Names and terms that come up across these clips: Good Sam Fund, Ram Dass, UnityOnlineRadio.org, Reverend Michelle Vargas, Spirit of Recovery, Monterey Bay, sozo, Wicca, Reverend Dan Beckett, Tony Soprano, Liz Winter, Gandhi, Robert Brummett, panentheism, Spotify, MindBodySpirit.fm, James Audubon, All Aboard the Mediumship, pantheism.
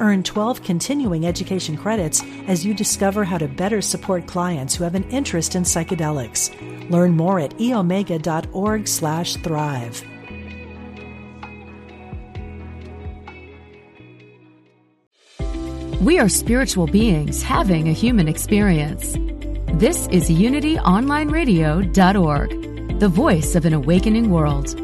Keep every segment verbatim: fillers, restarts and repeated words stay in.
Earn twelve continuing education credits as you discover how to better support clients who have an interest in psychedelics. Learn more at e omega dot org slash thrive. We are spiritual beings having a human experience. This is Unity Online Radio dot org, the voice of an awakening world.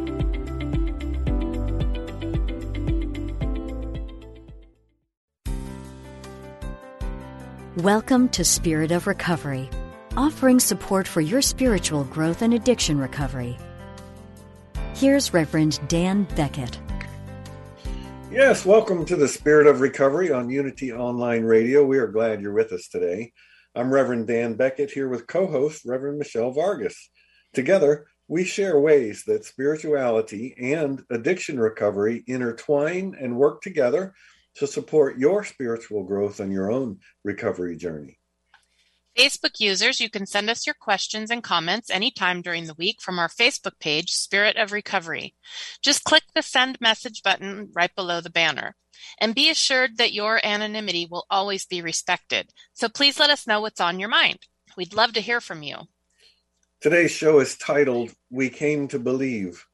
Welcome to Spirit of Recovery, offering support for your spiritual growth and addiction recovery. Here's Reverend Dan Beckett. Yes, welcome to the Spirit of Recovery on Unity Online Radio. We are glad you're with us today. I'm Reverend Dan Beckett here with co-host Reverend Michelle Vargas. Together, we share ways that spirituality and addiction recovery intertwine and work together to support your spiritual growth and your own recovery journey. Facebook users, you can send us your questions and comments anytime during the week from our Facebook page, Spirit of Recovery. Just click the Send Message button right below the banner. And be assured that your anonymity will always be respected. So please let us know what's on your mind. We'd love to hear from you. Today's show is titled, We Came to Believe.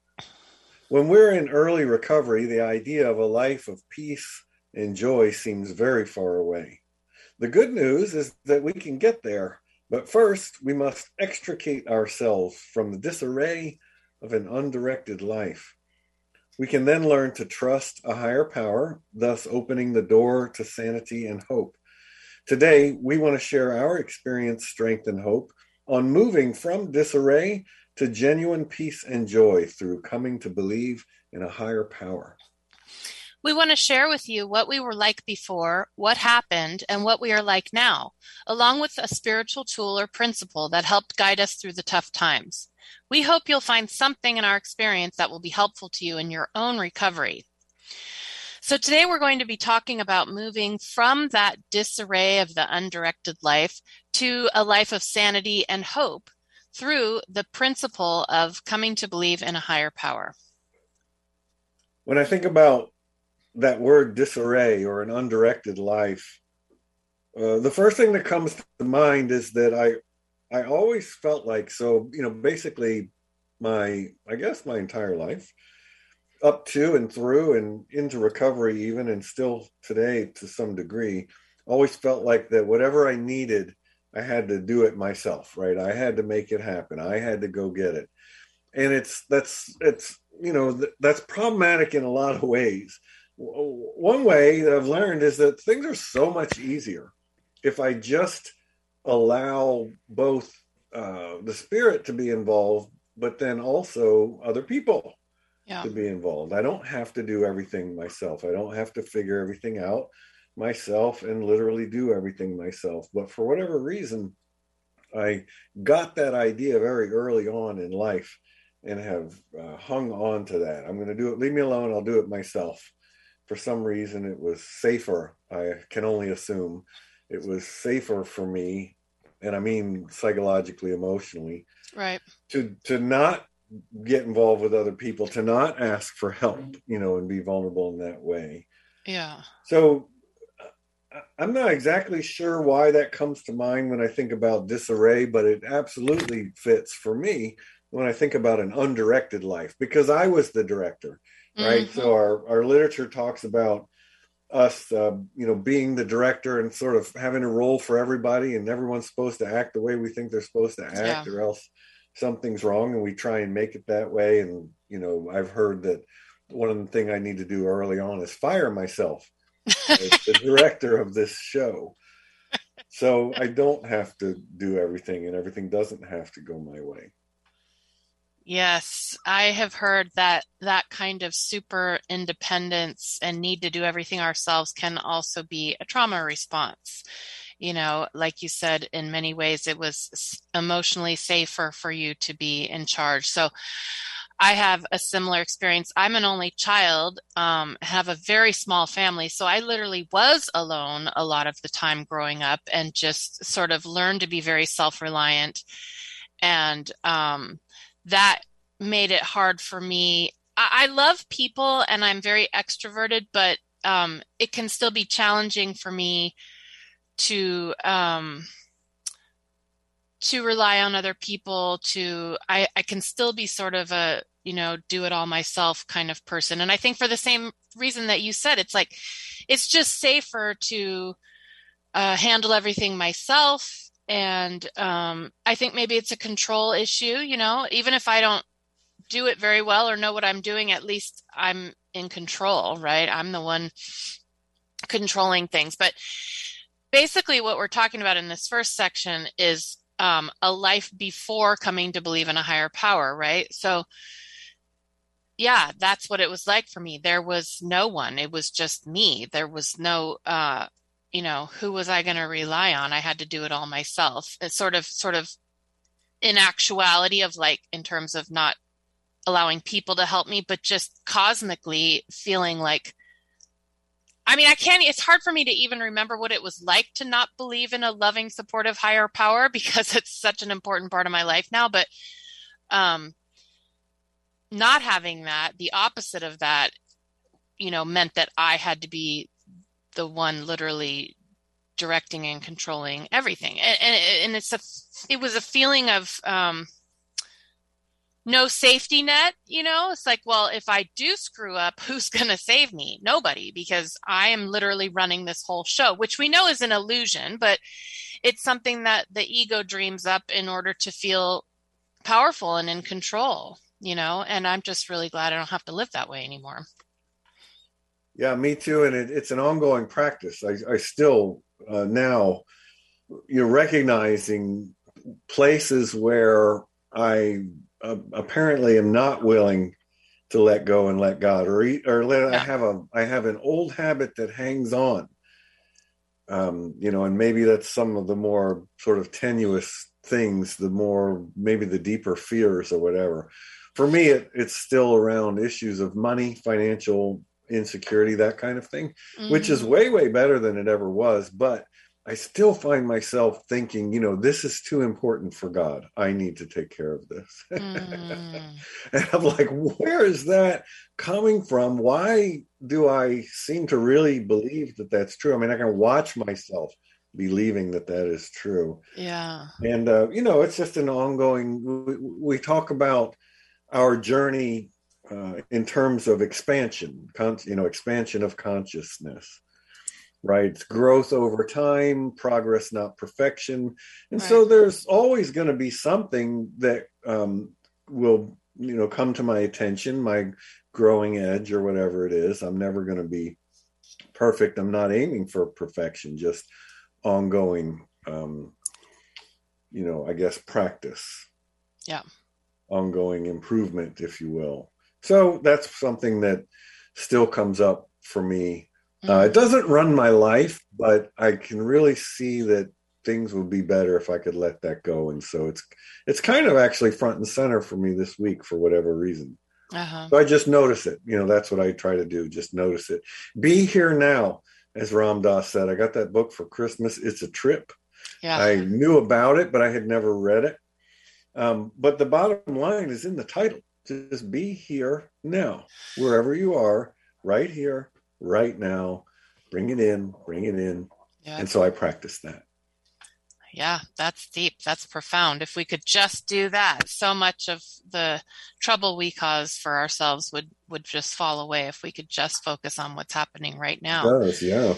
When we're in early recovery, the idea of a life of peace and joy seems very far away. The good news is that we can get there, but first we must extricate ourselves from the disarray of an undirected life. We can then learn to trust a higher power, thus opening the door to sanity and hope. Today, we want to share our experience, strength, and hope on moving from disarray to genuine peace and joy through coming to believe in a higher power. We want to share with you what we were like before, what happened, and what we are like now, along with a spiritual tool or principle that helped guide us through the tough times. We hope you'll find something in our experience that will be helpful to you in your own recovery. So today we're going to be talking about moving from that disarray of the undirected life to a life of sanity and hope through the principle of coming to believe in a higher power. When I think about that word disarray or an undirected life, uh, the first thing that comes to mind is that I I always felt like, so, you know, basically my, I guess my entire life up to and through and into recovery even, and still today to some degree, always felt like that whatever I needed, I had to do it myself, right? I had to make it happen. I had to go get it. And it's, that's, it's, you know, th- that's problematic in a lot of ways. One way that I've learned is that things are so much easier if I just allow both uh, the spirit to be involved, but then also other people yeah. to be involved. I don't have to do everything myself. I don't have to figure everything out myself and literally do everything myself. But for whatever reason, I got that idea very early on in life and have uh, hung on to that. I'm going to do it. Leave me alone. I'll do it myself. For some reason, it was safer. I can only assume it was safer for me, and I mean psychologically, emotionally, right? To to not get involved with other people, to not ask for help, you know, and be vulnerable in that way. Yeah. So I'm not exactly sure why that comes to mind when I think about disarray, but it absolutely fits for me when I think about an undirected life, because I was the director. Right. Mm-hmm. So our, our literature talks about us, uh, you know, being the director and sort of having a role for everybody, and everyone's supposed to act the way we think they're supposed to act yeah. or else something's wrong. And we try and make it that way. And, you know, I've heard that one thing I need to do early on is fire myself as the director of this show. So I don't have to do everything, and everything doesn't have to go my way. Yes, I have heard that that kind of super independence and need to do everything ourselves can also be a trauma response. you know, like you said, in many ways, it was emotionally safer for you to be in charge. So I have a similar experience. I'm an only child, um, have a very small family. So I literally was alone a lot of the time growing up and just sort of learned to be very self-reliant. And um, that made it hard for me. I, I love people and I'm very extroverted, but um, it can still be challenging for me to um, to rely on other people, to I, I can still be sort of a, you know, do it all myself kind of person. And I think for the same reason that you said, it's like, it's just safer to uh, handle everything myself. And um, I think maybe it's a control issue, you know, even if I don't do it very well or know what I'm doing, at least I'm in control, right? I'm the one controlling things. But basically what we're talking about in this first section is um, a life before coming to believe in a higher power, right? So yeah, that's what it was like for me. There was no one. It was just me. There was no, uh, you know, who was I going to rely on? I had to do it all myself. It's sort of, sort of in actuality of like, in terms of not allowing people to help me, but just cosmically feeling like, I mean, I can't, it's hard for me to even remember what it was like to not believe in a loving, supportive higher power, because it's such an important part of my life now. But um, not having that, the opposite of that, you know, meant that I had to be the one literally directing and controlling everything. And, and, and it's a, it was a feeling of um, no safety net, you know. It's like, well, if I do screw up, who's going to save me? Nobody, because I am literally running this whole show, which we know is an illusion, but it's something that the ego dreams up in order to feel powerful and in control, you know, and I'm just really glad I don't have to live that way anymore. Yeah, me too. And it, it's an ongoing practice. I, I still uh, now, you're recognizing places where I Uh, apparently I'm not willing to let go and let God, or or let, yeah. I have a I have an old habit that hangs on, um, you know, and maybe that's some of the more sort of tenuous things, the more maybe the deeper fears or whatever. For me, it, it's still around issues of money, financial insecurity, that kind of thing, mm-hmm. which is way, way better than it ever was. But I still find myself thinking, you know, this is too important for God. I need to take care of this. Mm. And I'm like, where is that coming from? Why do I seem to really believe that that's true? I mean, I can watch myself believing that that is true. Yeah. And, uh, you know, it's just an ongoing, we, we talk about our journey uh, in terms of expansion, con- you know, expansion of consciousness. Right. It's growth over time, progress, not perfection. And right. So there's always going to be something that um, will, you know, come to my attention, my growing edge or whatever it is. I'm never going to be perfect. I'm not aiming for perfection, just ongoing, um, you know, I guess, practice. Yeah. Ongoing improvement, if you will. So that's something that still comes up for me. Uh, it doesn't run my life, but I can really see that things would be better if I could let that go. And so it's it's kind of actually front and center for me this week for whatever reason. Uh-huh. So I just notice it. You know, that's what I try to do. Just notice it. Be here now, as Ram Dass said. I got that book for Christmas. It's a trip. Yeah. I knew about it, but I had never read it. Um, but the bottom line is in the title. Just be here now, wherever you are, right here. Right now, bring it in, bring it in. Yeah. And so I practiced that. Yeah, that's deep. That's profound. If we could just do that, so much of the trouble we cause for ourselves would, would just fall away if we could just focus on what's happening right now. It does, yeah.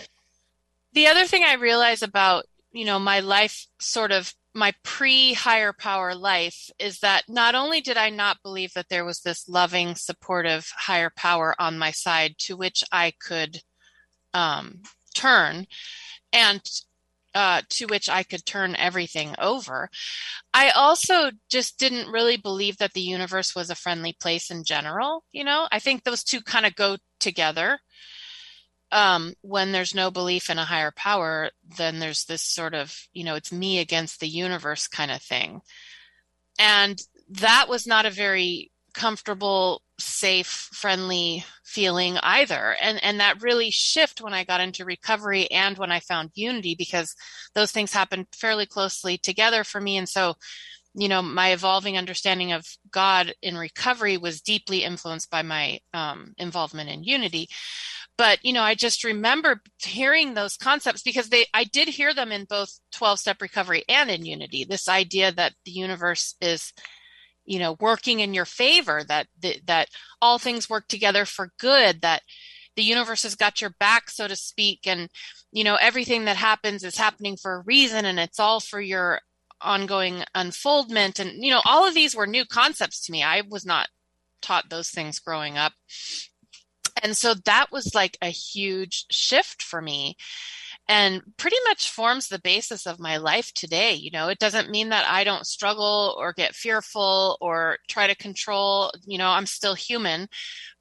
The other thing I realize about, you know, my life, sort of my pre-higher power life, is that not only did I not believe that there was this loving, supportive higher power on my side to which I could um, turn and uh, to which I could turn everything over, I also just didn't really believe that the universe was a friendly place in general. You know, I think those two kind of go together. um, when there's no belief in a higher power, then there's this sort of, you know, it's me against the universe kind of thing. And that was not a very comfortable, safe, friendly feeling either. And and that really shift when I got into recovery and when I found Unity, because those things happened fairly closely together for me. And so, you know, my evolving understanding of God in recovery was deeply influenced by my um, involvement in Unity. But, you know, I just remember hearing those concepts because they, I did hear them in both twelve-step recovery and in Unity, this idea that the universe is, you know, working in your favor, that that all things work together for good, that the universe has got your back, so to speak. And, you know, everything that happens is happening for a reason, and it's all for your ongoing unfoldment. And, you know, all of these were new concepts to me. I was not taught those things growing up. And so that was like a huge shift for me, and pretty much forms the basis of my life today. You know, it doesn't mean that I don't struggle or get fearful or try to control. You know, I'm still human.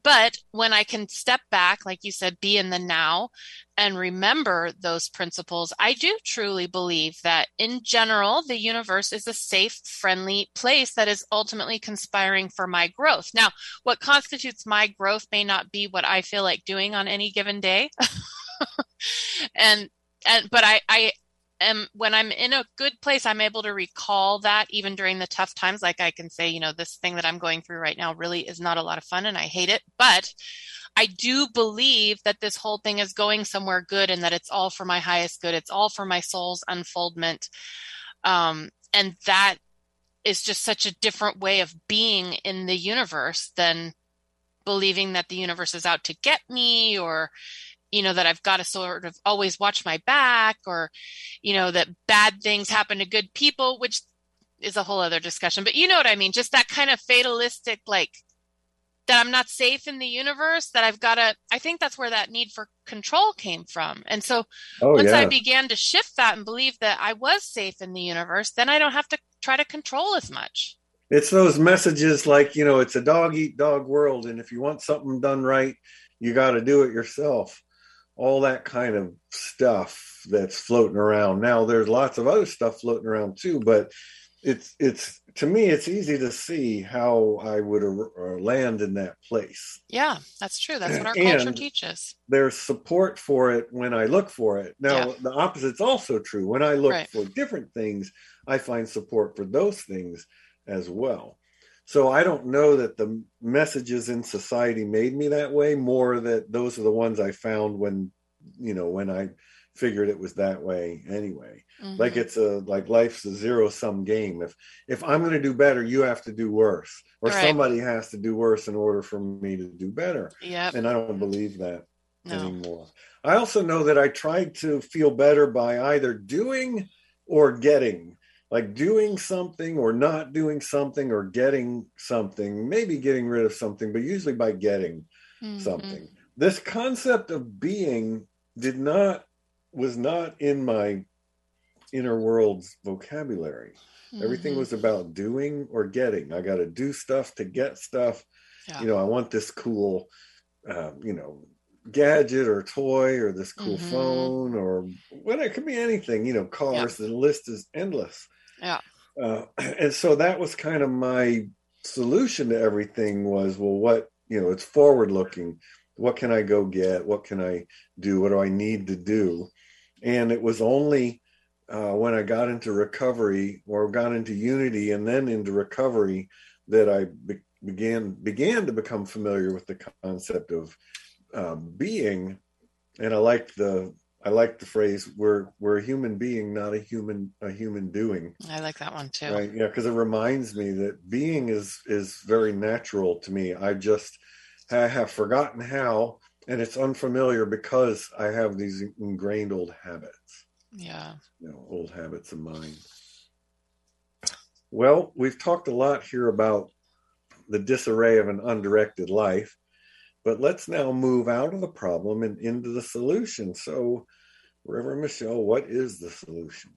But when I can step back, like you said, be in the now and remember those principles, I do truly believe that in general, the universe is a safe, friendly place that is ultimately conspiring for my growth. Now, what constitutes my growth may not be what I feel like doing on any given day. and, and, but I, I am, when I'm in a good place, I'm able to recall that even during the tough times. Like I can say, you know, this thing that I'm going through right now really is not a lot of fun and I hate it, but I do believe that this whole thing is going somewhere good and that it's all for my highest good. It's all for my soul's unfoldment. Um, and that is just such a different way of being in the universe than believing that the universe is out to get me, or, you know, that I've got to sort of always watch my back, or, you know, that bad things happen to good people, which is a whole other discussion. But you know what I mean? Just that kind of fatalistic, like, that I'm not safe in the universe, that I've got to, I think that's where that need for control came from. And so oh, once yeah. I began to shift that and believe that I was safe in the universe, then I don't have to try to control as much. It's those messages like, you know, it's a dog eat dog world. And if you want something done right, you got to do it yourself. All that kind of stuff that's floating around. Now there's lots of other stuff floating around too, but It's it's to me, it's easy to see how I would uh, land in that place. Yeah, that's true. That's what our and culture teaches. There's support for it when I look for it. Now, yeah. The opposite's also true. When I look right. for different things, I find support for those things as well. So I don't know that the messages in society made me that way, more that those are the ones I found when, you know, when I figured it was that way anyway. Mm-hmm. Like it's a, like life's a zero sum game. If, if I'm going to do better, you have to do worse, or right. somebody has to do worse in order for me to do better. Yep. And I don't believe that no. anymore. I also know that I tried to feel better by either doing or getting, like doing something or not doing something, or getting something, maybe getting rid of something, but usually by getting mm-hmm. something. This concept of being did not, was not in my inner world's vocabulary. Mm-hmm. Everything was about doing or getting. I got to do stuff to get stuff. Yeah. You know, I want this cool, uh, you know, gadget or toy, or this cool mm-hmm. phone, or what, it could be anything, you know, cars, yeah. the list is endless. Yeah. Uh, and so that was kind of my solution to everything was, well, what, you know, it's forward looking. What can I go get? What can I do? What do I need to do? And it was only uh, when I got into recovery, or got into Unity and then into recovery, that I be- began began to become familiar with the concept of uh, being. And I like the I like the phrase, "We're we're a human being, not a human a human doing." I like that one too. Right? Yeah, because it reminds me that being is is very natural to me. I just I have forgotten how, and it's unfamiliar because I have these ingrained old habits. Yeah. You know, old habits of mine. Well, we've talked a lot here about the disarray of an undirected life, but let's now move out of the problem and into the solution. So, Reverend Michelle, what is the solution?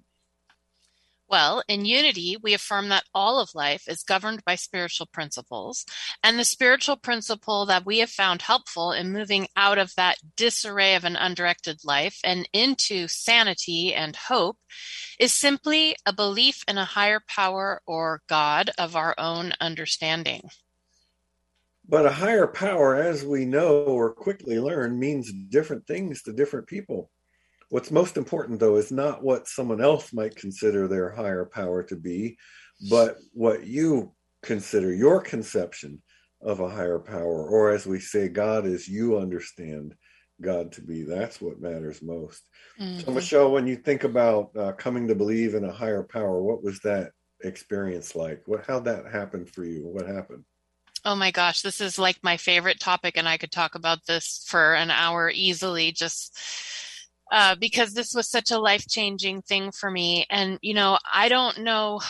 Well, in Unity, we affirm that all of life is governed by spiritual principles, and the spiritual principle that we have found helpful in moving out of that disarray of an undirected life and into sanity and hope is simply a belief in a higher power or God of our own understanding. But a higher power, as we know or quickly learn, means different things to different people. What's most important, though, is not what someone else might consider their higher power to be, but what you consider your conception of a higher power, or as we say, God as you understand God to be. That's what matters most. Mm-hmm. So, Michelle, when you think about uh, coming to believe in a higher power, what was that experience like? What, how'd that happen for you? What happened? Oh my gosh, this is like my favorite topic, and I could talk about this for an hour easily, just uh, because this was such a life-changing thing for me. And, you know, I don't know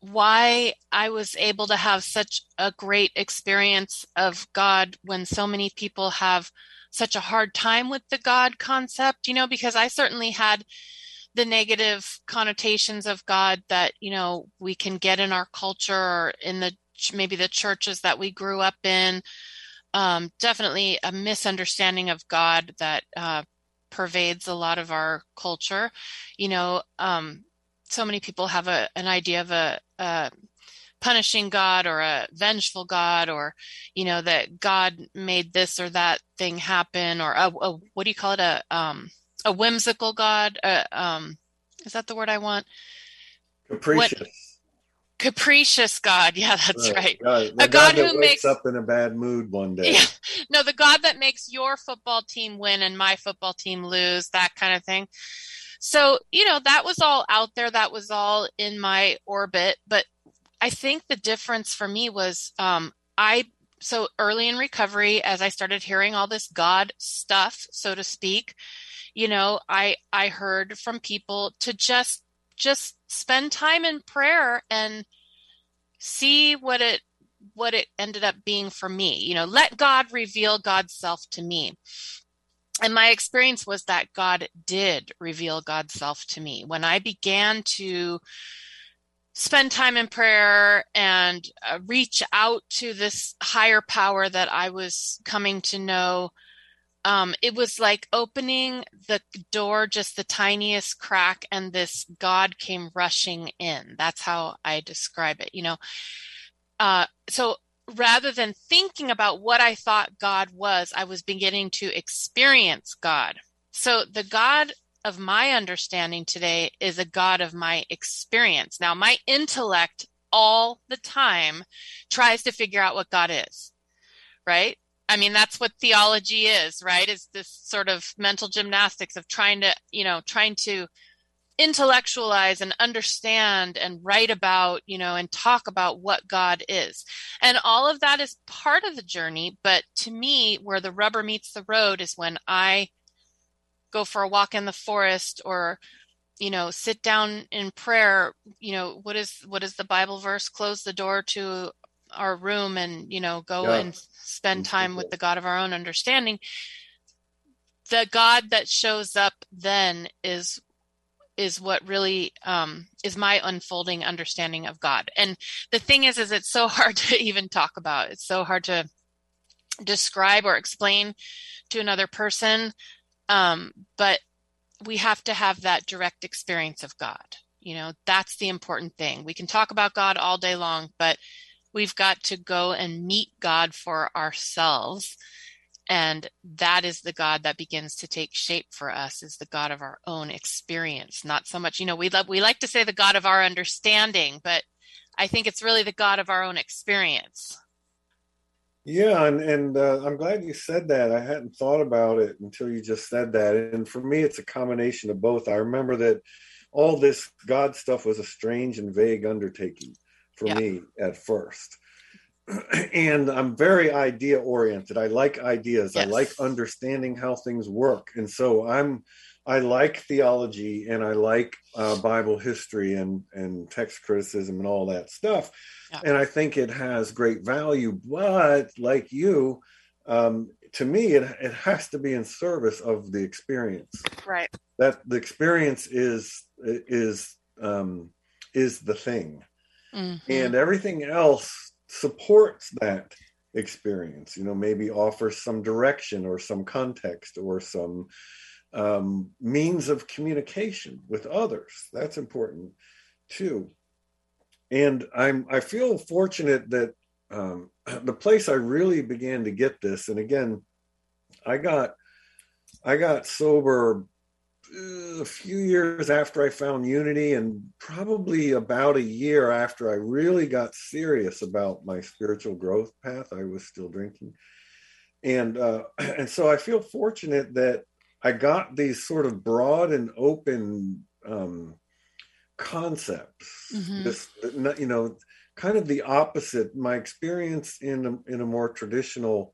why I was able to have such a great experience of God when so many people have such a hard time with the God concept, you know, because I certainly had the negative connotations of God that, you know, we can get in our culture or in the maybe the churches that we grew up in, um, definitely a misunderstanding of God that uh, pervades a lot of our culture. You know, um, so many people have a, an idea of a, a punishing God or a vengeful God, or, you know, that God made this or that thing happen, or a, a, what do you call it? A, um, a whimsical God. Uh, um, is that the word I want? Capricious. What, Capricious God. Yeah, that's right. right. A God, God who that wakes makes up in a bad mood one day. Yeah. No, the God that makes your football team win and my football team lose, that kind of thing. So, you know, that was all out there. That was all in my orbit. But I think the difference for me was um, I, so early in recovery, as I started hearing all this God stuff, so to speak, you know, I, I heard from people to just just spend time in prayer and see what it, what it ended up being for me. You know, let God reveal God's self to me. And my experience was that God did reveal God's self to me. When I began to spend time in prayer and uh, reach out to this higher power that I was coming to know, Um, it was like opening the door, just the tiniest crack, and this God came rushing in. That's how I describe it, you know. Uh, so rather than thinking about what I thought God was, I was beginning to experience God. So the God of my understanding today is a God of my experience. Now, my intellect all the time tries to figure out what God is, right? I mean, that's what theology is, right? It's this sort of mental gymnastics of trying to, you know, trying to intellectualize and understand and write about, you know, and talk about what God is. And all of that is part of the journey. But to me, where the rubber meets the road is when I go for a walk in the forest, or, you know, sit down in prayer. You know, what is, what is the Bible verse? Close the door to our room and, you know, go yeah. and spend time with the God of our own understanding. The God that shows up then is, is what really um, is my unfolding understanding of God. And the thing is, is it's so hard to even talk about. It's so hard to describe or explain to another person. Um, but we have to have that direct experience of God. You know, that's the important thing. We can talk about God all day long, but we've got to go and meet God for ourselves. And that is the God that begins to take shape for us, is the God of our own experience. Not so much, you know, we love, we like to say the God of our understanding, but I think it's really the God of our own experience. Yeah. And, and uh, I'm glad you said that. I hadn't thought about it until you just said that. And for me, it's a combination of both. I remember that all this God stuff was a strange and vague undertaking for yeah. me at first. And I'm very idea oriented. I like ideas. Yes. I like understanding how things work. And so I'm, I like theology, and I like uh, Bible history and, and text criticism and all that stuff. Yeah. And I think it has great value, but like you, um, to me, it, it has to be in service of the experience, right? That the experience is, is, um, is the thing. Mm-hmm. And everything else supports that experience, you know, maybe offers some direction or some context or some um, means of communication with others. That's important too. And I'm, I feel fortunate that um, the place I really began to get this, and again, I got, I got sober a few years after I found Unity, and probably about a year after I really got serious about my spiritual growth path. I was still drinking. And, uh, and so I feel fortunate that I got these sort of broad and open um, concepts, mm-hmm. this, you know, kind of the opposite. My experience in a, in a more traditional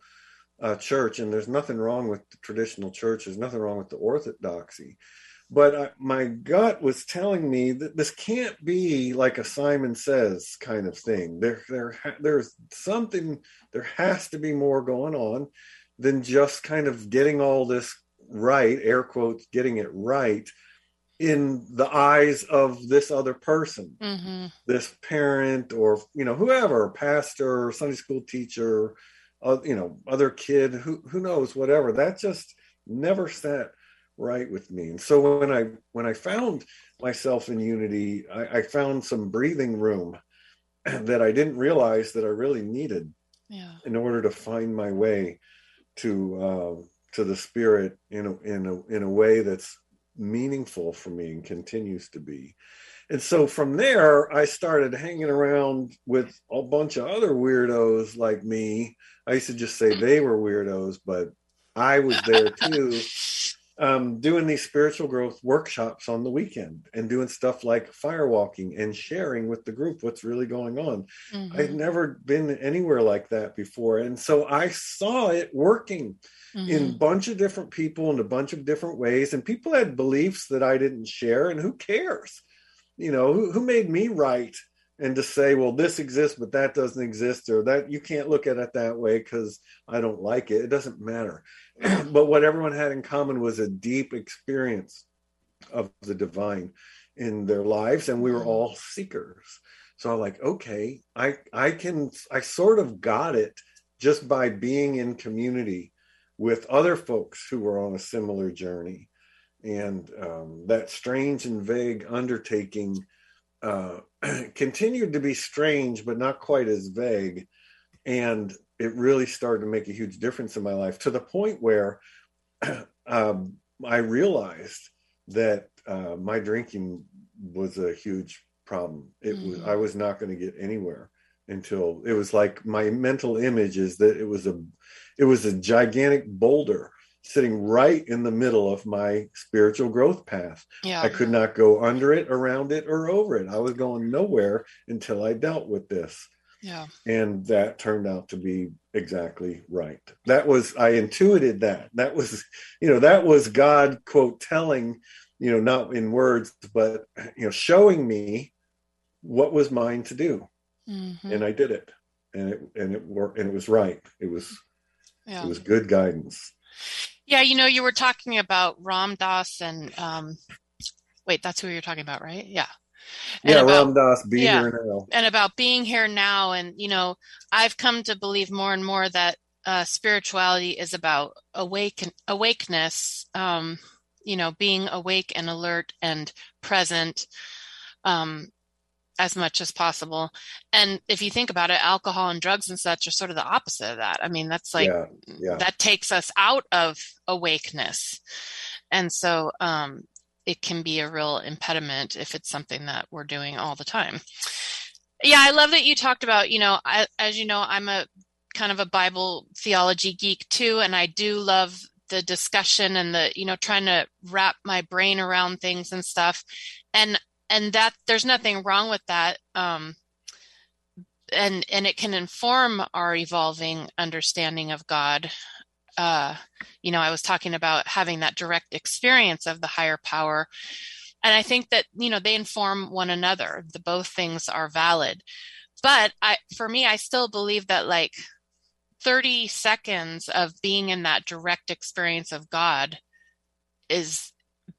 Uh, church, and there's nothing wrong with the traditional church, there's nothing wrong with the orthodoxy, but I, my gut was telling me that this can't be like a Simon Says kind of thing. There, there, there's something, there has to be more going on than just kind of getting all this right, air quotes, getting it right in the eyes of this other person, mm-hmm. this parent, or, you know, whoever, pastor, Sunday school teacher, Uh, you know, other kid, who who knows, whatever. That just never sat right with me. And so when I when I found myself in Unity, I, I found some breathing room that I didn't realize that I really needed yeah. in order to find my way to uh, to the spirit in a, in a, in a way that's meaningful for me and continues to be. And so from there, I started hanging around with a bunch of other weirdos like me. I used to just say they were weirdos, but I was there too, um, doing these spiritual growth workshops on the weekend and doing stuff like firewalking and sharing with the group what's really going on. Mm-hmm. I'd never been anywhere like that before. And so I saw it working mm-hmm. in a bunch of different people in a bunch of different ways. And people had beliefs that I didn't share, and who cares? You know, who, who made me right? And to say, well, this exists, but that doesn't exist, or that you can't look at it that way because I don't like it. It doesn't matter. But what everyone had in common was a deep experience of the divine in their lives. And we were all seekers. So I'm like, okay, I, I can, I sort of got it just by being in community with other folks who were on a similar journey. And um, that strange and vague undertaking uh, continued to be strange, but not quite as vague. And it really started to make a huge difference in my life, to the point where um, I realized that uh, my drinking was a huge problem. It mm-hmm. was I was not going to get anywhere until it was like my mental image is that it was a it was a gigantic boulder sitting right in the middle of my spiritual growth path. Yeah. I could not go under it, around it, or over it. I was going nowhere until I dealt with this. Yeah. And that turned out to be exactly right. That was, I intuited that. That was, you know, that was God, quote, telling, you know, not in words, but, you know, showing me what was mine to do. Mm-hmm. And I did it. And it, and it worked, and it was right. It was, yeah. it was good guidance. Yeah, you know, you were talking about Ram Dass and, um, wait, that's who you're talking about, right? Yeah. And yeah, about, Ram Dass, be yeah, here now. And about being here now. And, you know, I've come to believe more and more that uh, spirituality is about awaken, awakeness, um, you know, being awake and alert and present um, as much as possible. And if you think about it, alcohol and drugs and such are sort of the opposite of that. I mean, that's like, yeah, yeah. that takes us out of awakeness. And so um, it can be a real impediment if it's something that we're doing all the time. Yeah. I love that you talked about, you know, I, as you know, I'm a kind of a Bible theology geek too. And I do love the discussion and the, you know, trying to wrap my brain around things and stuff. And And that there's nothing wrong with that. Um, and, and it can inform our evolving understanding of God. Uh, you know, I was talking about having that direct experience of the higher power. And I think that, you know, they inform one another. The both things are valid. But I, for me, I still believe that like thirty seconds of being in that direct experience of God is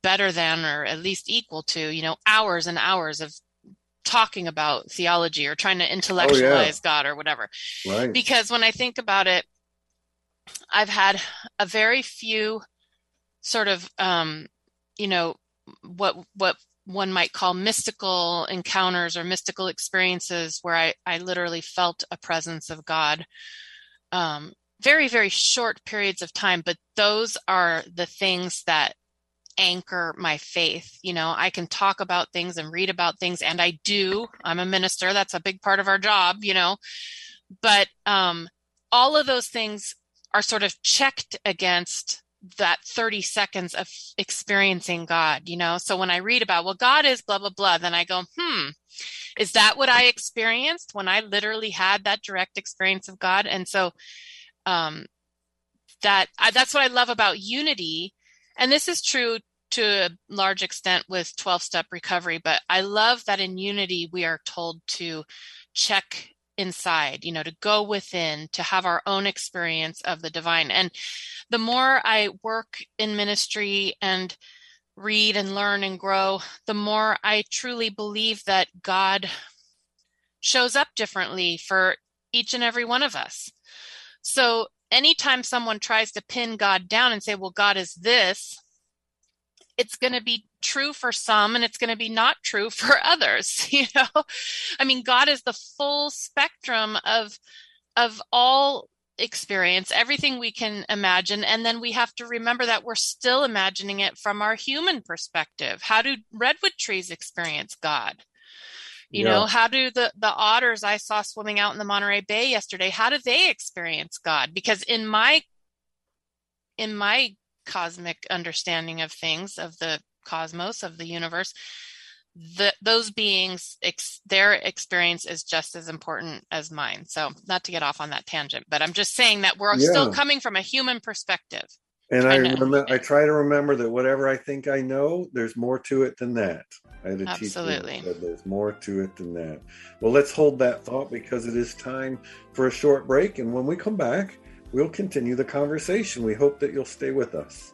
better than, or at least equal to, you know, hours and hours of talking about theology or trying to intellectualize oh, yeah. God or whatever. Right. Because when I think about it, I've had a very few sort of, um, you know, what what one might call mystical encounters or mystical experiences where I, I literally felt a presence of God. Um, very, very short periods of time, but those are the things that anchor my faith. You know, I can talk about things and read about things, and I do. I'm a minister. That's a big part of our job, you know, but um, all of those things are sort of checked against that thirty seconds of experiencing God, you know? So when I read about, well, God is blah, blah, blah, then I go, hmm, is that what I experienced when I literally had that direct experience of God? And so um, that I, that's what I love about Unity. And this is true to a large extent with twelve-step recovery, but I love that in Unity, we are told to check inside, you know, to go within, to have our own experience of the divine. And the more I work in ministry and read and learn and grow, the more I truly believe that God shows up differently for each and every one of us. So anytime someone tries to pin God down and say, well, God is this, it's going to be true for some and it's going to be not true for others. You know, I mean, God is the full spectrum of, of all experience, everything we can imagine. And then we have to remember that we're still imagining it from our human perspective. How do redwood trees experience God? You yeah. know, how do the, the otters I saw swimming out in the Monterey Bay yesterday, how do they experience God? Because in my, in my cosmic understanding of things, of the cosmos, of the universe, the, those beings, ex, their experience is just as important as mine. So not to get off on that tangent, but I'm just saying that we're yeah. still coming from a human perspective. And I, I, remember, I try to remember that whatever I think I know, there's more to it than that. I had a Absolutely. Teacher that said there's more to it than that. Well, let's hold that thought because it is time for a short break. And when we come back, we'll continue the conversation. We hope that you'll stay with us.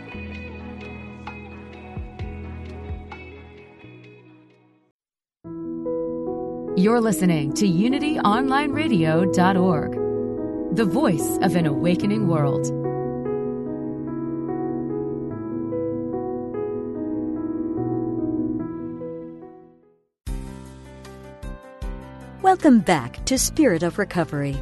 You're listening to Unity Online Radio dot org, the voice of an awakening world. Welcome back to Spirit of Recovery.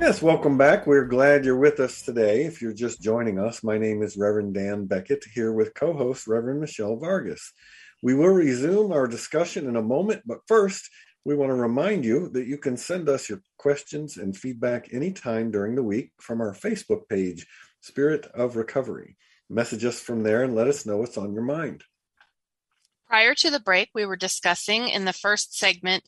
Yes, welcome back. We're glad you're with us today. If you're just joining us, my name is Reverend Dan Beckett, here with co-host Reverend Michelle Vargas. We will resume our discussion in a moment, but first, we want to remind you that you can send us your questions and feedback anytime during the week from our Facebook page, Spirit of Recovery. Message us from there and let us know what's on your mind. Prior to the break, we were discussing in the first segment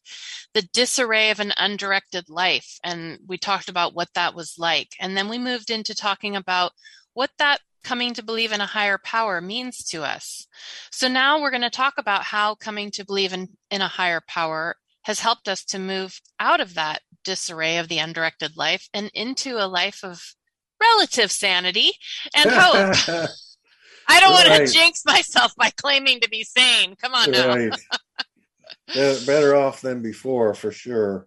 the disarray of an undirected life, and we talked about what that was like. And then we moved into talking about what that coming to believe in a higher power means to us. So now we're going to talk about how coming to believe in, in a higher power has helped us to move out of that disarray of the undirected life and into a life of relative sanity and hope. I don't right. want to jinx myself by claiming to be sane. Come on now. Right. Yeah, better off than before, for sure.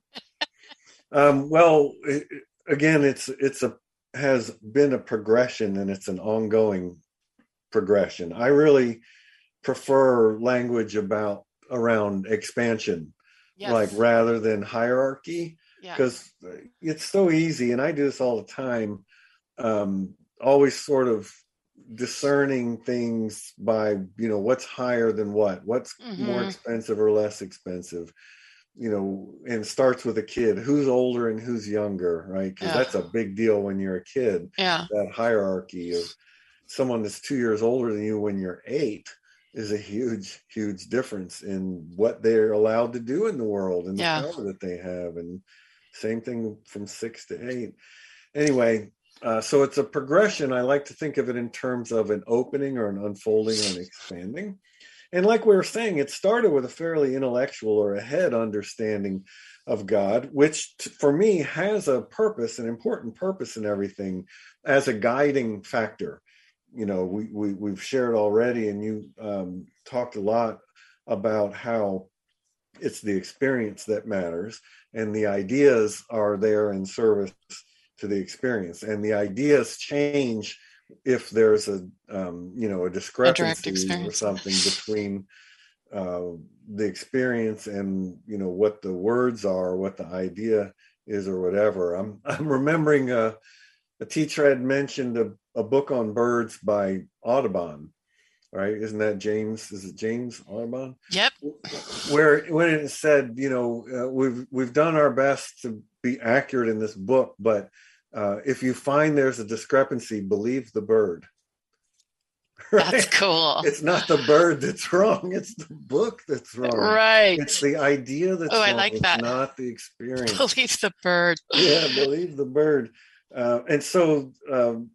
Um, well, it, again, it's it's a has been a progression, and it's an ongoing progression. I really prefer language about around expansion, yes. like rather than hierarchy, because yeah. it's so easy. And I do this all the time. Um, always sort of discerning things by, you know, what's higher than what, what's mm-hmm. more expensive or less expensive, you know, and starts with a kid, who's older and who's younger, right? Because yeah. that's a big deal when you're a kid, yeah. that hierarchy of someone that's two years older than you when you're eight is a huge, huge difference in what they're allowed to do in the world and yeah. the power that they have. And same thing from six to eight. Anyway, uh, so it's a progression. I like to think of it in terms of an opening or an unfolding or an expanding. And like we were saying, it started with a fairly intellectual or a head understanding of God, which t- for me has a purpose, an important purpose in everything as a guiding factor. You know, we, we, we've shared already, and you um, talked a lot about how it's the experience that matters, and the ideas are there in service to the experience, and the ideas change if there's a um, you know, a discrepancy a or something between uh, the experience and, you know, what the words are, what the idea is, or whatever. I'm I'm remembering a, a teacher had mentioned a, a book on birds by Audubon, right? Isn't that James? Is it James Audubon? Yep. Where when it said, you know, uh, we've we've done our best to be accurate in this book, but Uh, if you find there's a discrepancy, believe the bird. Right? That's cool. It's not the bird that's wrong. It's the book that's wrong. Right. It's the idea that's oh, wrong. I like it's that. Not the experience. Believe the bird. Yeah, believe the bird. Uh, and so um,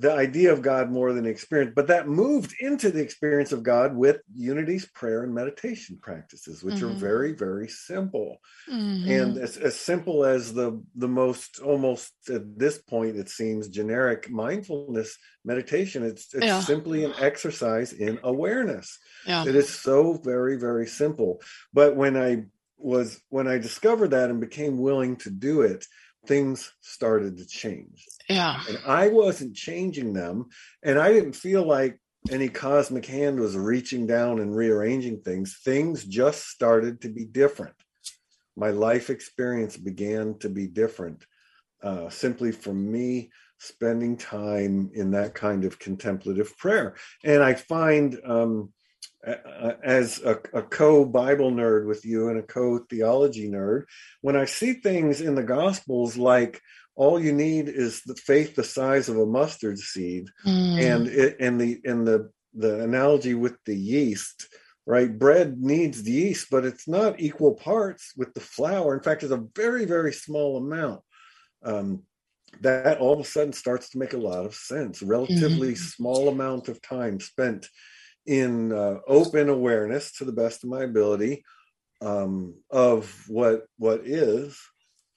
the idea of God more than experience, but that moved into the experience of God with Unity's prayer and meditation practices, which mm-hmm. are very, very simple. Mm-hmm. And as, as simple as the, the most, almost at this point, it seems generic mindfulness meditation. It's, it's yeah. simply an exercise in awareness. Yeah. It is so very, very simple. But when I was, when I discovered that and became willing to do it, things started to change. Yeah. And I wasn't changing them. And I didn't feel like any cosmic hand was reaching down and rearranging things. Things just started to be different. My life experience began to be different, uh, simply from me spending time in that kind of contemplative prayer. And I find, um, as a, a co-Bible nerd with you and a co-theology nerd, when I see things in the Gospels like all you need is the faith the size of a mustard seed, mm. and it, and the and the the analogy with the yeast, right? Bread needs the yeast, but it's not equal parts with the flour. In fact, it's a very, very small amount. Um, that all of a sudden starts to make a lot of sense. Relatively mm. small amount of time spent in uh, open awareness to the best of my ability um, of what what is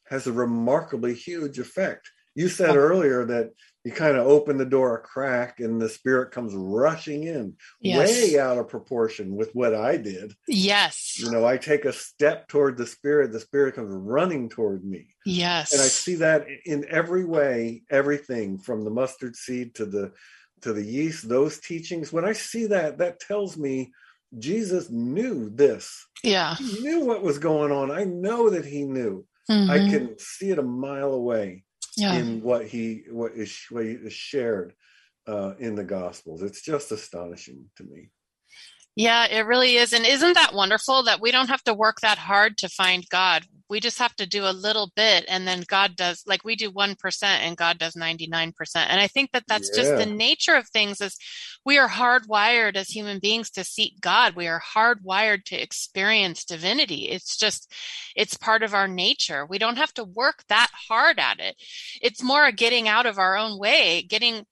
has a remarkably huge effect. You said oh. earlier that you kind of open the door a crack and the spirit comes rushing in yes. way out of proportion with what I did. Yes. You know, I take a step toward the spirit, the spirit comes running toward me. Yes. And I see that in every way, everything from the mustard seed to the to the yeast, those teachings. When I see that, that tells me Jesus knew this. Yeah. He knew what was going on. I know that he knew. Mm-hmm. I can see it a mile away yeah. in what he, what is, what is shared uh, in the Gospels. It's just astonishing to me. Yeah, it really is. And isn't that wonderful that we don't have to work that hard to find God? We just have to do a little bit, and then God does, like we do one percent and God does ninety-nine percent. And I think that that's yeah. just the nature of things is we are hardwired as human beings to seek God. We are hardwired to experience divinity. It's just, it's part of our nature. We don't have to work that hard at it. It's more a getting out of our own way, getting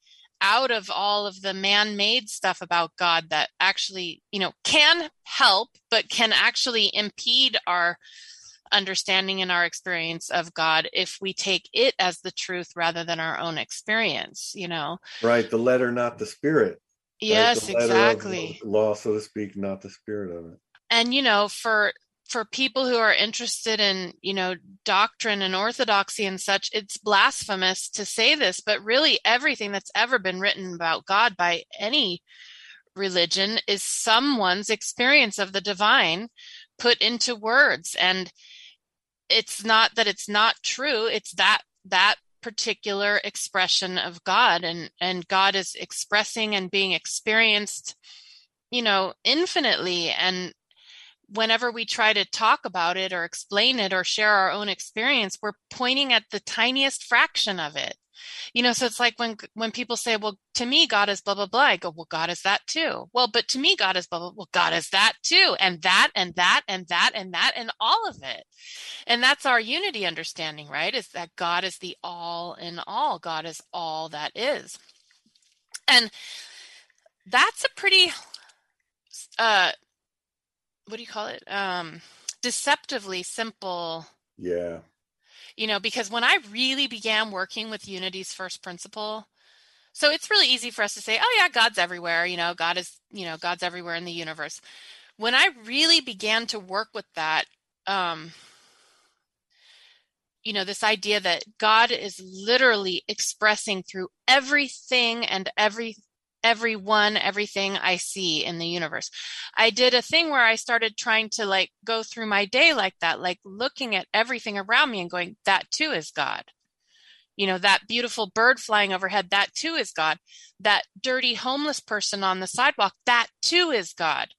out of all of the man-made stuff about God that actually, you know, can help, but can actually impede our understanding and our experience of God if we take it as the truth rather than our own experience, you know? Right. The letter, not the spirit. Yes, right? The exactly. Law, so to speak, not the spirit of it. And, you know, for, for people who are interested in, you know, doctrine and orthodoxy and such, it's blasphemous to say this, but really everything that's ever been written about God by any religion is someone's experience of the divine put into words. And it's not that it's not true. It's that that particular expression of God, and, and God is expressing and being experienced, you know, infinitely. And whenever we try to talk about it or explain it or share our own experience, we're pointing at the tiniest fraction of it. You know, so it's like when when people say, well, to me, God is blah, blah, blah. I go, well, God is that too. Well, but to me, God is blah, blah, blah. Well, God is that too. And that, and that, and that, and that, and all of it. And that's our unity understanding, right? Is that God is the all in all. God is all that is. And that's a pretty, uh, what do you call it? Um, deceptively simple. Yeah. You know, because when I really began working with Unity's first principle, so it's really easy for us to say, oh, yeah, God's everywhere. You know, God is, you know, God's everywhere in the universe. When I really began to work with that, um, you know, this idea that God is literally expressing through everything and every everyone, everything I see in the universe. I did a thing where I started trying to like go through my day like that, like looking at everything around me and going, that too is God. You know, that beautiful bird flying overhead, that too is God. That dirty homeless person on the sidewalk, that too is God.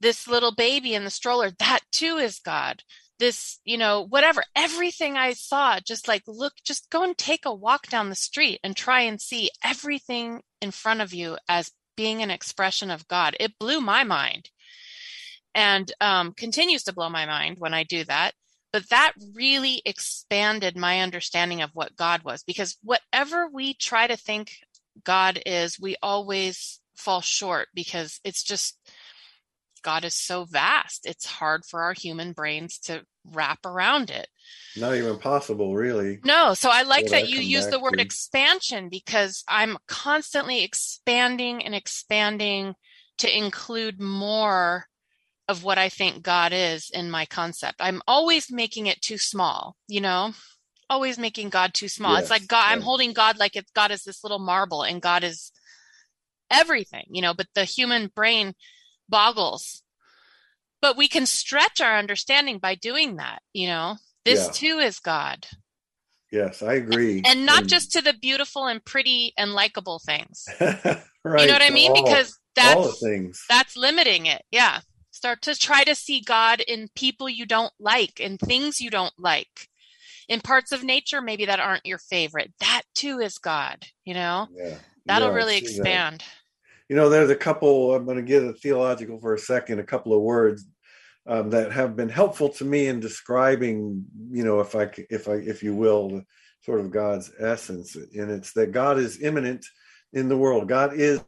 This little baby in the stroller, that too is God. This, you know, whatever, everything I saw, just like, look, just go and take a walk down the street and try and see everything in front of you as being an expression of God. It blew my mind and um, continues to blow my mind when I do that. But that really expanded my understanding of what God was, because whatever we try to think God is, we always fall short, because it's just, God is so vast, it's hard for our human brains to wrap around it. Not even possible, really. No. So I like that you use the word to... expansion, because I'm constantly expanding and expanding to include more of what I think God is in my concept. I'm always making it too small, you know, always making God too small. Yes, it's like God, yes. I'm holding God like it's God is this little marble and God is everything, you know, but the human brain boggles. But we can stretch our understanding by doing that, you know. This yeah. too is God. Yes, I agree. And, and not and, just to the beautiful and pretty and likable things. Right. You know what I mean? All, because that's things. That's limiting it. Yeah. Start to try to see God in people you don't like, in things you don't like, in parts of nature maybe that aren't your favorite. That too is God, you know? Yeah. That'll yeah, really expand. That. You know, there's a couple, I'm going to get a theological for a second, a couple of words um, that have been helpful to me in describing, you know, if I, if I, if you will, sort of God's essence. And it's that God is immanent in the world. God is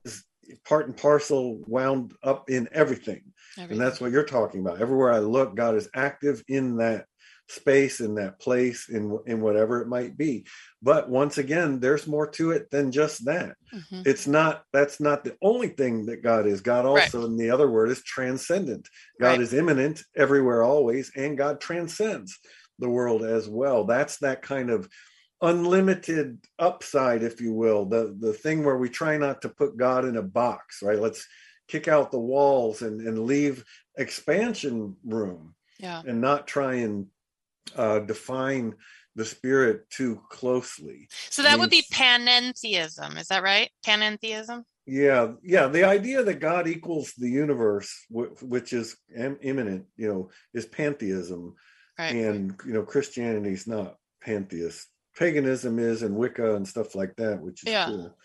part and parcel wound up in everything. everything. And that's what you're talking about. Everywhere I look, God is active in that space, in that place, in in whatever it might be. But once again, there's more to it than just that. Mm-hmm. It's not, that's not the only thing that God is. God also, right. in the other word, is transcendent. God right. is immanent everywhere, always, and God transcends the world as well. That's that kind of unlimited upside, if you will, the, the thing where we try not to put God in a box, right? Let's kick out the walls and, and leave expansion room yeah. and not try and uh, define the spirit too closely. So that would be panentheism. Is that right? Panentheism? Yeah. Yeah. The idea that God equals the universe, w- which is em- imminent, you know, is pantheism. Right. And, you know, Christianity is not pantheist. Paganism is, and Wicca and stuff like that, which is yeah. cool.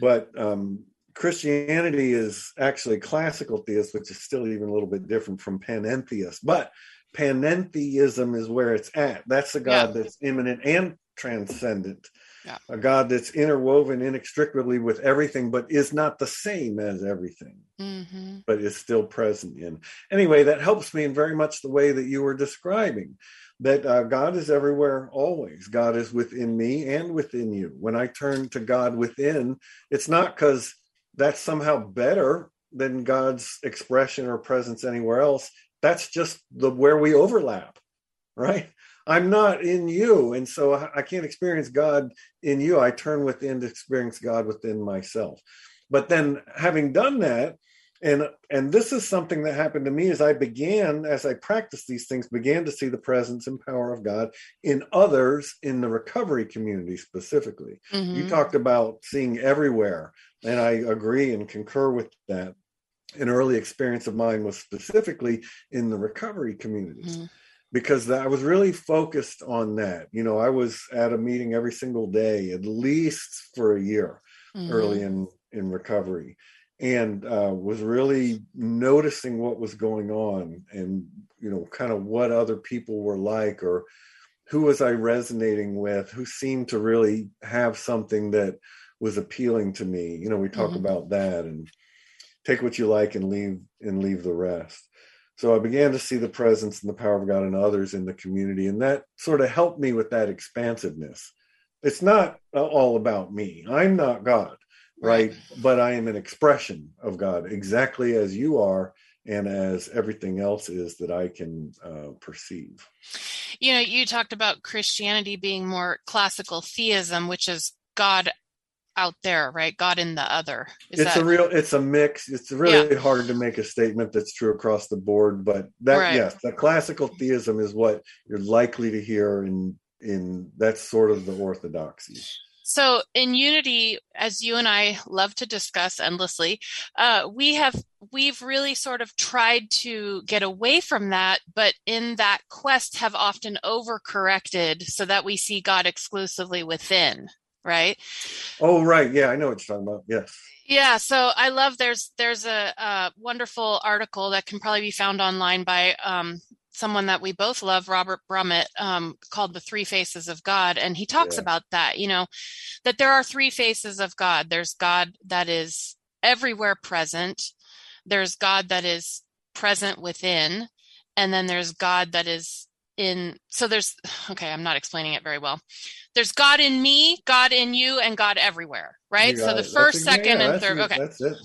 But um, Christianity is actually classical theist, which is still even a little bit different from panentheist. But panentheism is where it's at. That's a God yeah. that's immanent and transcendent, yeah. a God that's interwoven inextricably with everything, but is not the same as everything, mm-hmm. but is still present in. Anyway, that helps me in very much the way that you were describing, that uh, God is everywhere, always. God is within me and within you. When I turn to God within, it's not because that's somehow better than God's expression or presence anywhere else. That's just the where we overlap, right? I'm not in you, and so I can't experience God in you. I turn within to experience God within myself. But then having done that, And and this is something that happened to me as I began, as I practiced these things, began to see the presence and power of God in others in the recovery community specifically. Mm-hmm. You talked about seeing everywhere, and I agree and concur with that. An early experience of mine was specifically in the recovery community, mm-hmm. because I was really focused on that. You know, I was at a meeting every single day, at least for a year, mm-hmm. early in, in recovery. And uh, was really noticing what was going on and, you know, kind of what other people were like, or who was I resonating with, who seemed to really have something that was appealing to me. You know, we talk mm-hmm. about that, and take what you like and leave and leave the rest. So I began to see the presence and the power of God in others in the community. And that sort of helped me with that expansiveness. It's not all about me. I'm not God. Right. But I am an expression of God, exactly as you are and as everything else is that I can uh, perceive. You know, you talked about Christianity being more classical theism, which is God out there, right? God in the other. Is it's that... a real, it's a mix. It's really yeah. hard to make a statement that's true across the board, but that, right. yes, the classical theism is what you're likely to hear in, in that's sort of the orthodoxy. So in Unity, as you and I love to discuss endlessly, uh, we have we've really sort of tried to get away from that, but in that quest have often overcorrected so that we see God exclusively within, right? Oh, right. Yeah, I know what you're talking about. Yes. Yeah. So I love there's there's a, a wonderful article that can probably be found online by um someone that we both love, Robert Brummett, um, called The Three Faces of God. And he talks yeah. about that, you know, that there are three faces of God. There's God that is everywhere present. There's God that is present within. And then there's God that is in. So there's, okay, I'm not explaining it very well. There's God in me, God in you, and God everywhere, right? So the it. first, that's second, yeah, and third. Okay. That's it.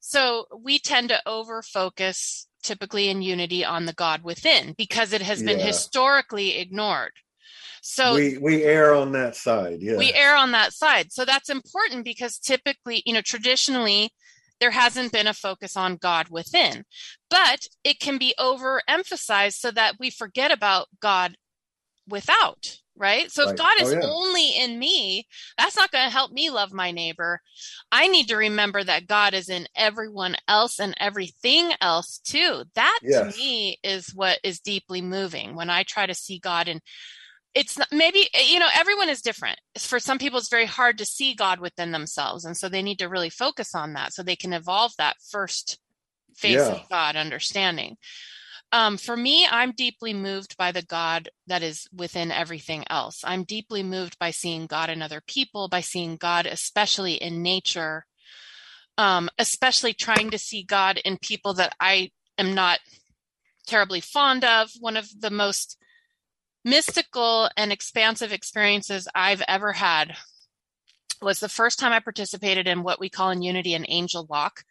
So we tend to over-focus typically in Unity on the God within, because it has been yeah. historically ignored. So we, we err on that side. Yeah. We err on that side. So that's important, because typically, you know, traditionally there hasn't been a focus on God within, but it can be overemphasized so that we forget about God without, right? So right. if God oh, is yeah. only in me, that's not going to help me love my neighbor. I need to remember that God is in everyone else and everything else too. That yes. to me is what is deeply moving when I try to see God in. It's not, maybe, you know, everyone is different. For some people, it's very hard to see God within themselves. And so they need to really focus on that so they can evolve that first face yeah. of God understanding. Um, for me, I'm deeply moved by the God that is within everything else. I'm deeply moved by seeing God in other people, by seeing God, especially in nature, um, especially trying to see God in people that I am not terribly fond of. One of the most mystical and expansive experiences I've ever had was the first time I participated in what we call in Unity an angel walk,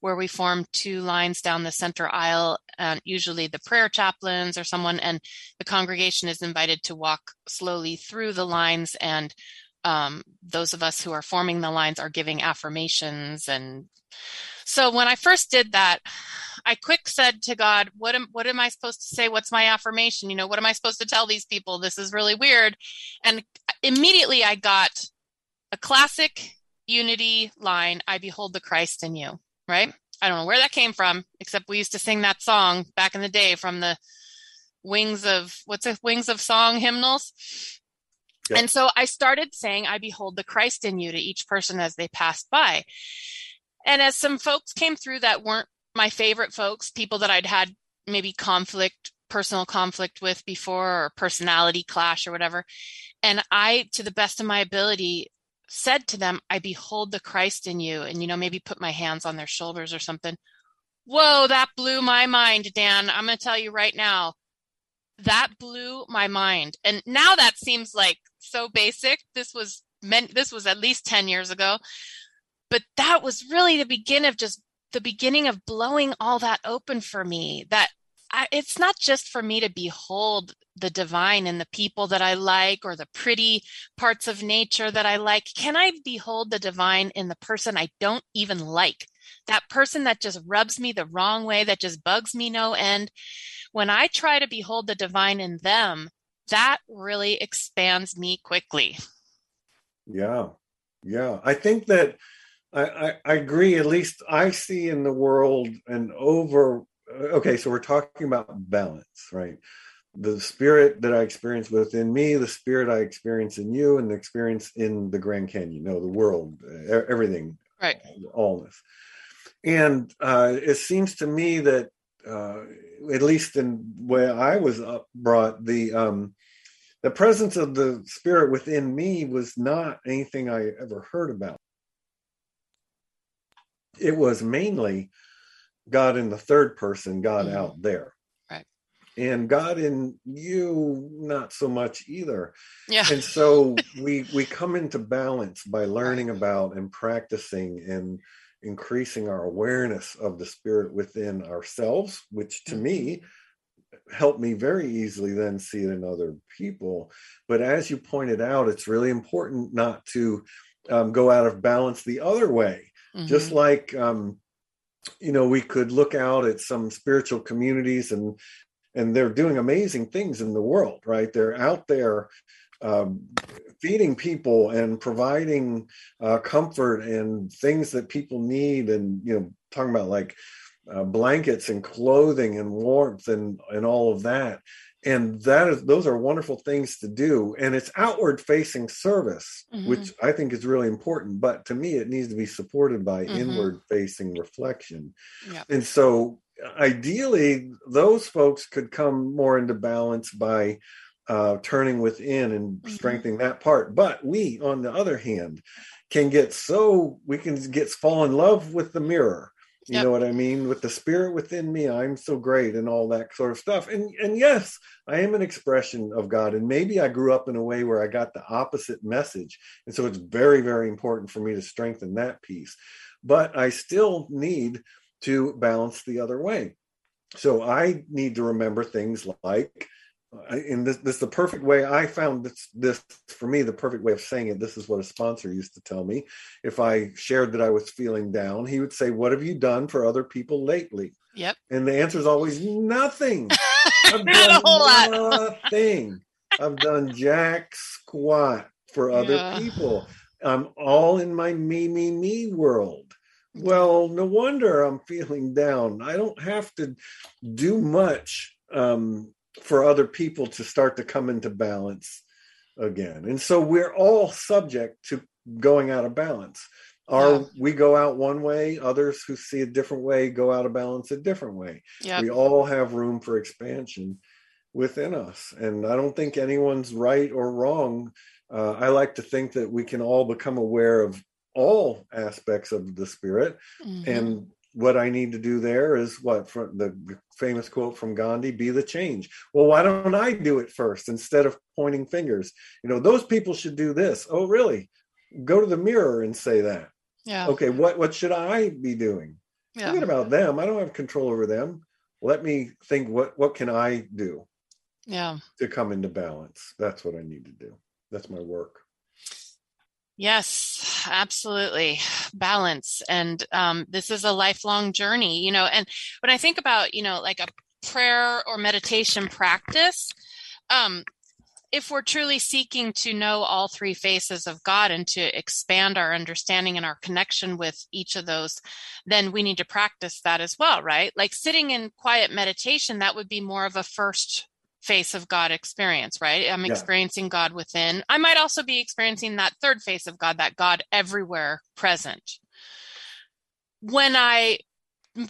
where we form two lines down the center aisle, and usually the prayer chaplains or someone, and the congregation is invited to walk slowly through the lines. And um, those of us who are forming the lines are giving affirmations. And so when I first did that, I quick said to God, what am, what am I supposed to say? What's my affirmation? You know, what am I supposed to tell these people? This is really weird. And immediately I got a classic Unity line, I behold the Christ in you. Right? I don't know where that came from, except we used to sing that song back in the day from the Wings of, what's it, Wings of Song hymnals. Yep. And so I started saying, I behold the Christ in you to each person as they passed by. And as some folks came through that weren't my favorite folks, people that I'd had maybe conflict, personal conflict with before, or personality clash or whatever. And I, to the best of my ability, said to them, I behold the Christ in you, and, you know, maybe put my hands on their shoulders or something. Whoa, that blew my mind, Dan. I'm going to tell you right now, that blew my mind. And now that seems like so basic. This was meant, this was at least ten years ago, but that was really the beginning of just the beginning of blowing all that open for me, that I, it's not just for me to behold the divine in the people that I like, or the pretty parts of nature that I like. Can I behold the divine in the person I don't even like? that person that just rubs me the wrong way, that just bugs me no end. When I try to behold the divine in them, that really expands me quickly. Yeah, yeah. I think that I, I, I agree. At least I see in the world an over, okay, so we're talking about balance, right? The spirit that I experience within me, the spirit I experience in you, and the experience in the Grand Canyon, no, the world, everything, right? Allness. And uh, it seems to me that, uh, at least in where I was up brought, the um, the presence of the spirit within me was not anything I ever heard about. It was mainly God in the third person, God mm-hmm. out there. And God in you, not so much either. Yeah. And so we we come into balance by learning about and practicing and increasing our awareness of the spirit within ourselves, which to me helped me very easily then see it in other people. But as you pointed out, it's really important not to um, go out of balance the other way. Mm-hmm. Just like, um, you know, we could look out at some spiritual communities and And they're doing amazing things in the world, right? They're out there um, feeding people and providing uh, comfort and things that people need. And, you know, talking about like uh, blankets and clothing and warmth and, and all of that. And that is, those are wonderful things to do. And it's outward facing service, mm-hmm. which I think is really important. But to me, it needs to be supported by mm-hmm. inward facing reflection. Yep. And so, ideally, those folks could come more into balance by uh, turning within and mm-hmm. strengthening that part. But we, on the other hand, can get so we can get fall in love with the mirror. You yep. know what I mean? With the spirit within me, I'm so great and all that sort of stuff. And and yes, I am an expression of God. And maybe I grew up in a way where I got the opposite message. And so it's very, very important for me to strengthen that piece. But I still need to balance the other way. So I need to remember things like, and this, this is the perfect way I found this, this, for me, the perfect way of saying it. This is what a sponsor used to tell me. If I shared that I was feeling down, he would say, "What have you done for other people lately?" Yep. And the answer is always nothing. I've Not done a whole nothing. Lot. I've done jack squat for other yeah. people. I'm all in my me, me, me world. Well, no wonder I'm feeling down. I don't have to do much um, for other people to start to come into balance again. And so we're all subject to going out of balance. Our, yeah. We go out one way. Others who see a different way go out of balance a different way. Yep. We all have room for expansion within us. And I don't think anyone's right or wrong. Uh, I like to think that we can all become aware of all aspects of the spirit. Mm-hmm. And what I need to do there is what from the famous quote from Gandhi, be the change. Well, why don't I do it first instead of pointing fingers? You know, those people should do this. Oh, really? Go to the mirror and say that. Yeah. Okay. What, what should I be doing? Yeah. Forget about them. I don't have control over them. Let me think, what, what can I do? Yeah. To come into balance. That's what I need to do. That's my work. Yes, absolutely. Balance. And um, this is a lifelong journey, you know, and when I think about, you know, like a prayer or meditation practice, um, if we're truly seeking to know all three faces of God and to expand our understanding and our connection with each of those, then we need to practice that as well, right? Like sitting in quiet meditation, that would be more of a first face of God experience, right? I'm yeah. experiencing God within. I might also be experiencing that third face of God, that God everywhere present. When I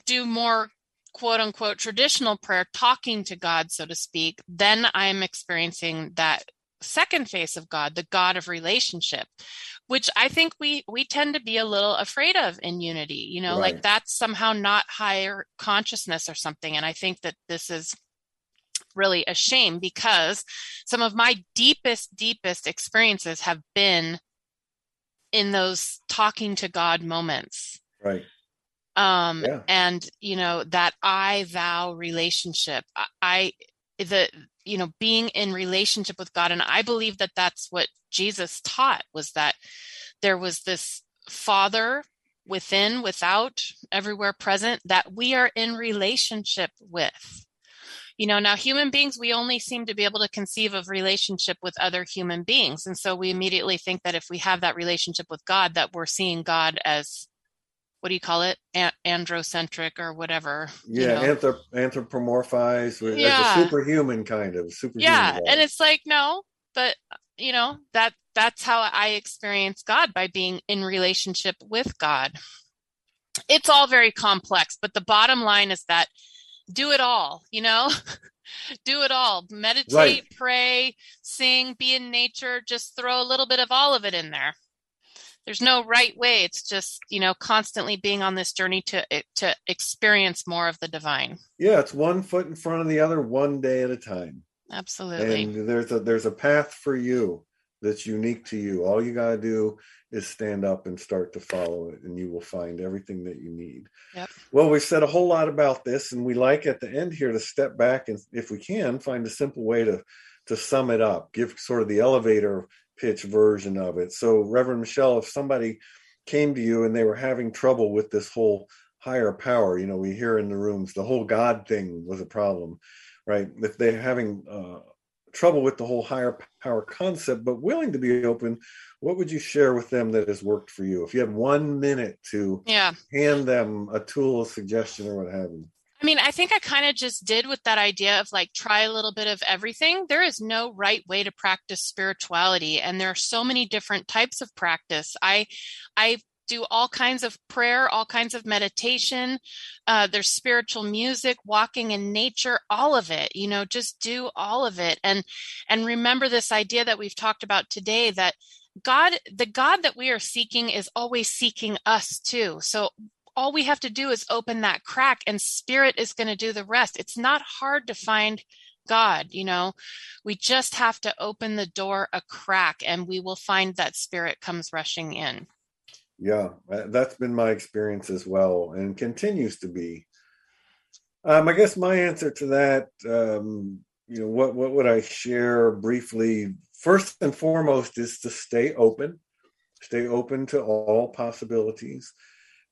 do more quote unquote traditional prayer, talking to God, so to speak, then I'm experiencing that second face of God, the God of relationship, which I think we we tend to be a little afraid of in Unity, you know, right. like that's somehow not higher consciousness or something. And I think that this is really a shame, because some of my deepest, deepest experiences have been in those talking to God moments. Right. Um, yeah. And, you know, that I thou relationship, I, the, you know, being in relationship with God. And I believe that that's what Jesus taught, was that there was this Father within, without, everywhere present, that we are in relationship with. You know, now human beings, we only seem to be able to conceive of relationship with other human beings. And so we immediately think that if we have that relationship with God, that we're seeing God as, what do you call it? A- androcentric or whatever. Yeah. You know? anthrop- anthropomorphized with, yeah. as a superhuman kind of superhuman. Yeah. Life. And it's like, no, but you know, that that's how I experience God, by being in relationship with God. It's all very complex, but the bottom line is that do it all, you know, do it all, meditate, right. Pray, sing, be in nature, just throw a little bit of all of it in there. There's no right way. It's just, you know, constantly being on this journey to, to experience more of the divine. Yeah. It's one foot in front of the other, one day at a time. Absolutely. And there's a, there's a path for you that's unique to you. All you got to do is stand up and start to follow it, and you will find everything that you need. Yep. Well, we've said a whole lot about this, and we like at the end here to step back and, if we can, find a simple way to, to sum it up, give sort of the elevator pitch version of it. So, Reverend Michelle, if somebody came to you and they were having trouble with this whole higher power, you know, we hear in the rooms, the whole God thing was a problem, right? If they're having uh, trouble with the whole higher power concept, but willing to be open, what would you share with them that has worked for you? If you have one minute to yeah. hand them a tool, a suggestion, or what have you. I mean, I think I kind of just did with that idea of like, try a little bit of everything. There is no right way to practice spirituality. And there are so many different types of practice. I, I do all kinds of prayer, all kinds of meditation. Uh, there's spiritual music, walking in nature, all of it, you know, just do all of it. And, and remember this idea that we've talked about today, that God, the God that we are seeking, is always seeking us too. So all we have to do is open that crack, and spirit is going to do the rest. It's not hard to find God, you know, we just have to open the door a crack, and we will find that spirit comes rushing in. Yeah, that's been my experience as well, and continues to be. Um, I guess my answer to that, um, you know, what, what would I share briefly? First and foremost is to stay open, stay open to all possibilities.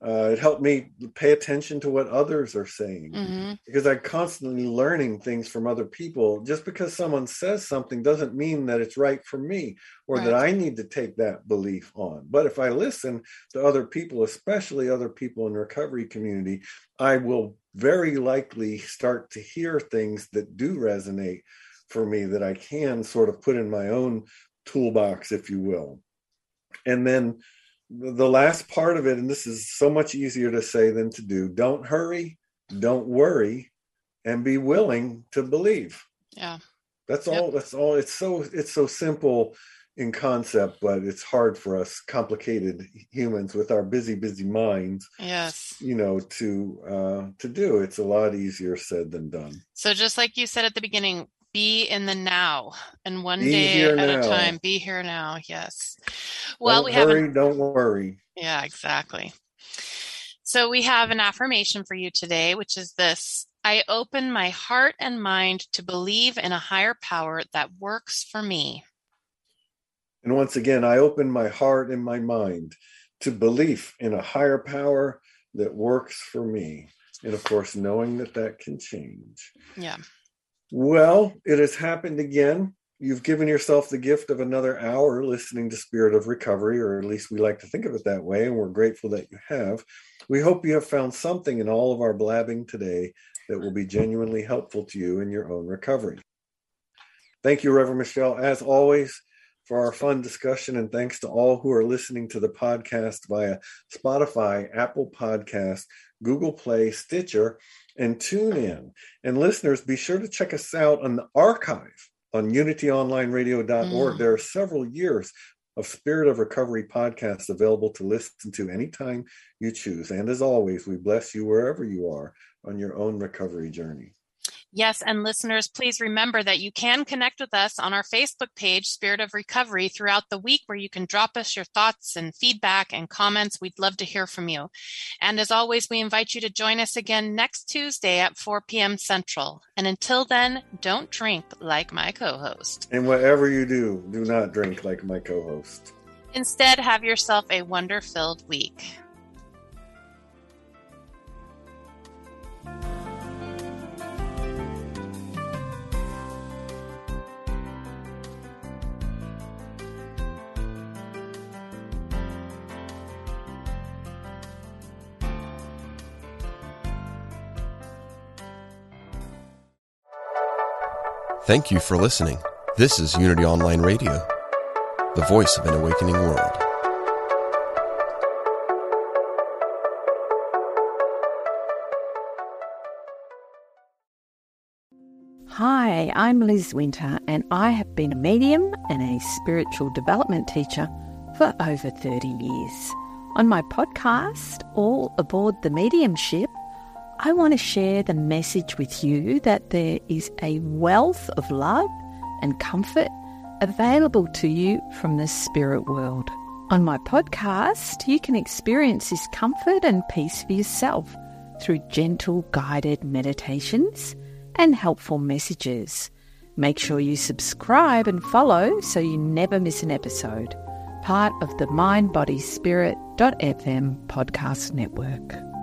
Uh, it helped me pay attention to what others are saying, mm-hmm. because I'm constantly learning things from other people. Just because someone says something doesn't mean that it's right for me, or right. that I need to take that belief on. But if I listen to other people, especially other people in the recovery community, I will very likely start to hear things that do resonate for me, that I can sort of put in my own toolbox, if you will. And then the last part of it, and this is so much easier to say than to do, don't hurry, don't worry, and be willing to believe. Yeah. That's yep. all. That's all. It's so, it's so simple in concept, but it's hard for us complicated humans with our busy, busy minds. Yes. You know, to, uh, to do. It's a lot easier said than done. So just like you said at the beginning, be in the now, and one be day at now. a time. Be here now. Yes. Well, don't we have. An... Don't worry. Yeah, exactly. So we have an affirmation for you today, which is this: I open my heart and mind to believe in a higher power that works for me. And once again, I open my heart and my mind to belief in a higher power that works for me. And of course, knowing that that can change. Yeah. Well, it has happened again. You've given yourself the gift of another hour listening to Spirit of Recovery, or at least we like to think of it that way, and we're grateful that you have. We hope you have found something in all of our blabbing today that will be genuinely helpful to you in your own recovery. Thank you, Reverend Michelle, as always, for our fun discussion, and thanks to all who are listening to the podcast via Spotify, Apple Podcasts, Google Play, Stitcher, and tune in. And listeners, be sure to check us out on the archive on unity online radio dot org. Mm. There are several years of Spirit of Recovery podcasts available to listen to anytime you choose. And as always, we bless you wherever you are on your own recovery journey. Yes, and listeners, please remember that you can connect with us on our Facebook page, Spirit of Recovery, throughout the week, where you can drop us your thoughts and feedback and comments. We'd love to hear from you. And as always, we invite you to join us again next Tuesday at four p.m. Central. And until then, don't drink like my co-host. And whatever you do, do not drink like my co-host. Instead, have yourself a wonder-filled week. Thank you for listening. This is Unity Online Radio, the voice of an awakening world. Hi, I'm Liz Winter, and I have been a medium and a spiritual development teacher for over thirty years. On my podcast, All Aboard the Mediumship, I want to share the message with you that there is a wealth of love and comfort available to you from the spirit world. On my podcast, you can experience this comfort and peace for yourself through gentle guided meditations and helpful messages. Make sure you subscribe and follow so you never miss an episode. Part of the mind body spirit dot f m podcast network.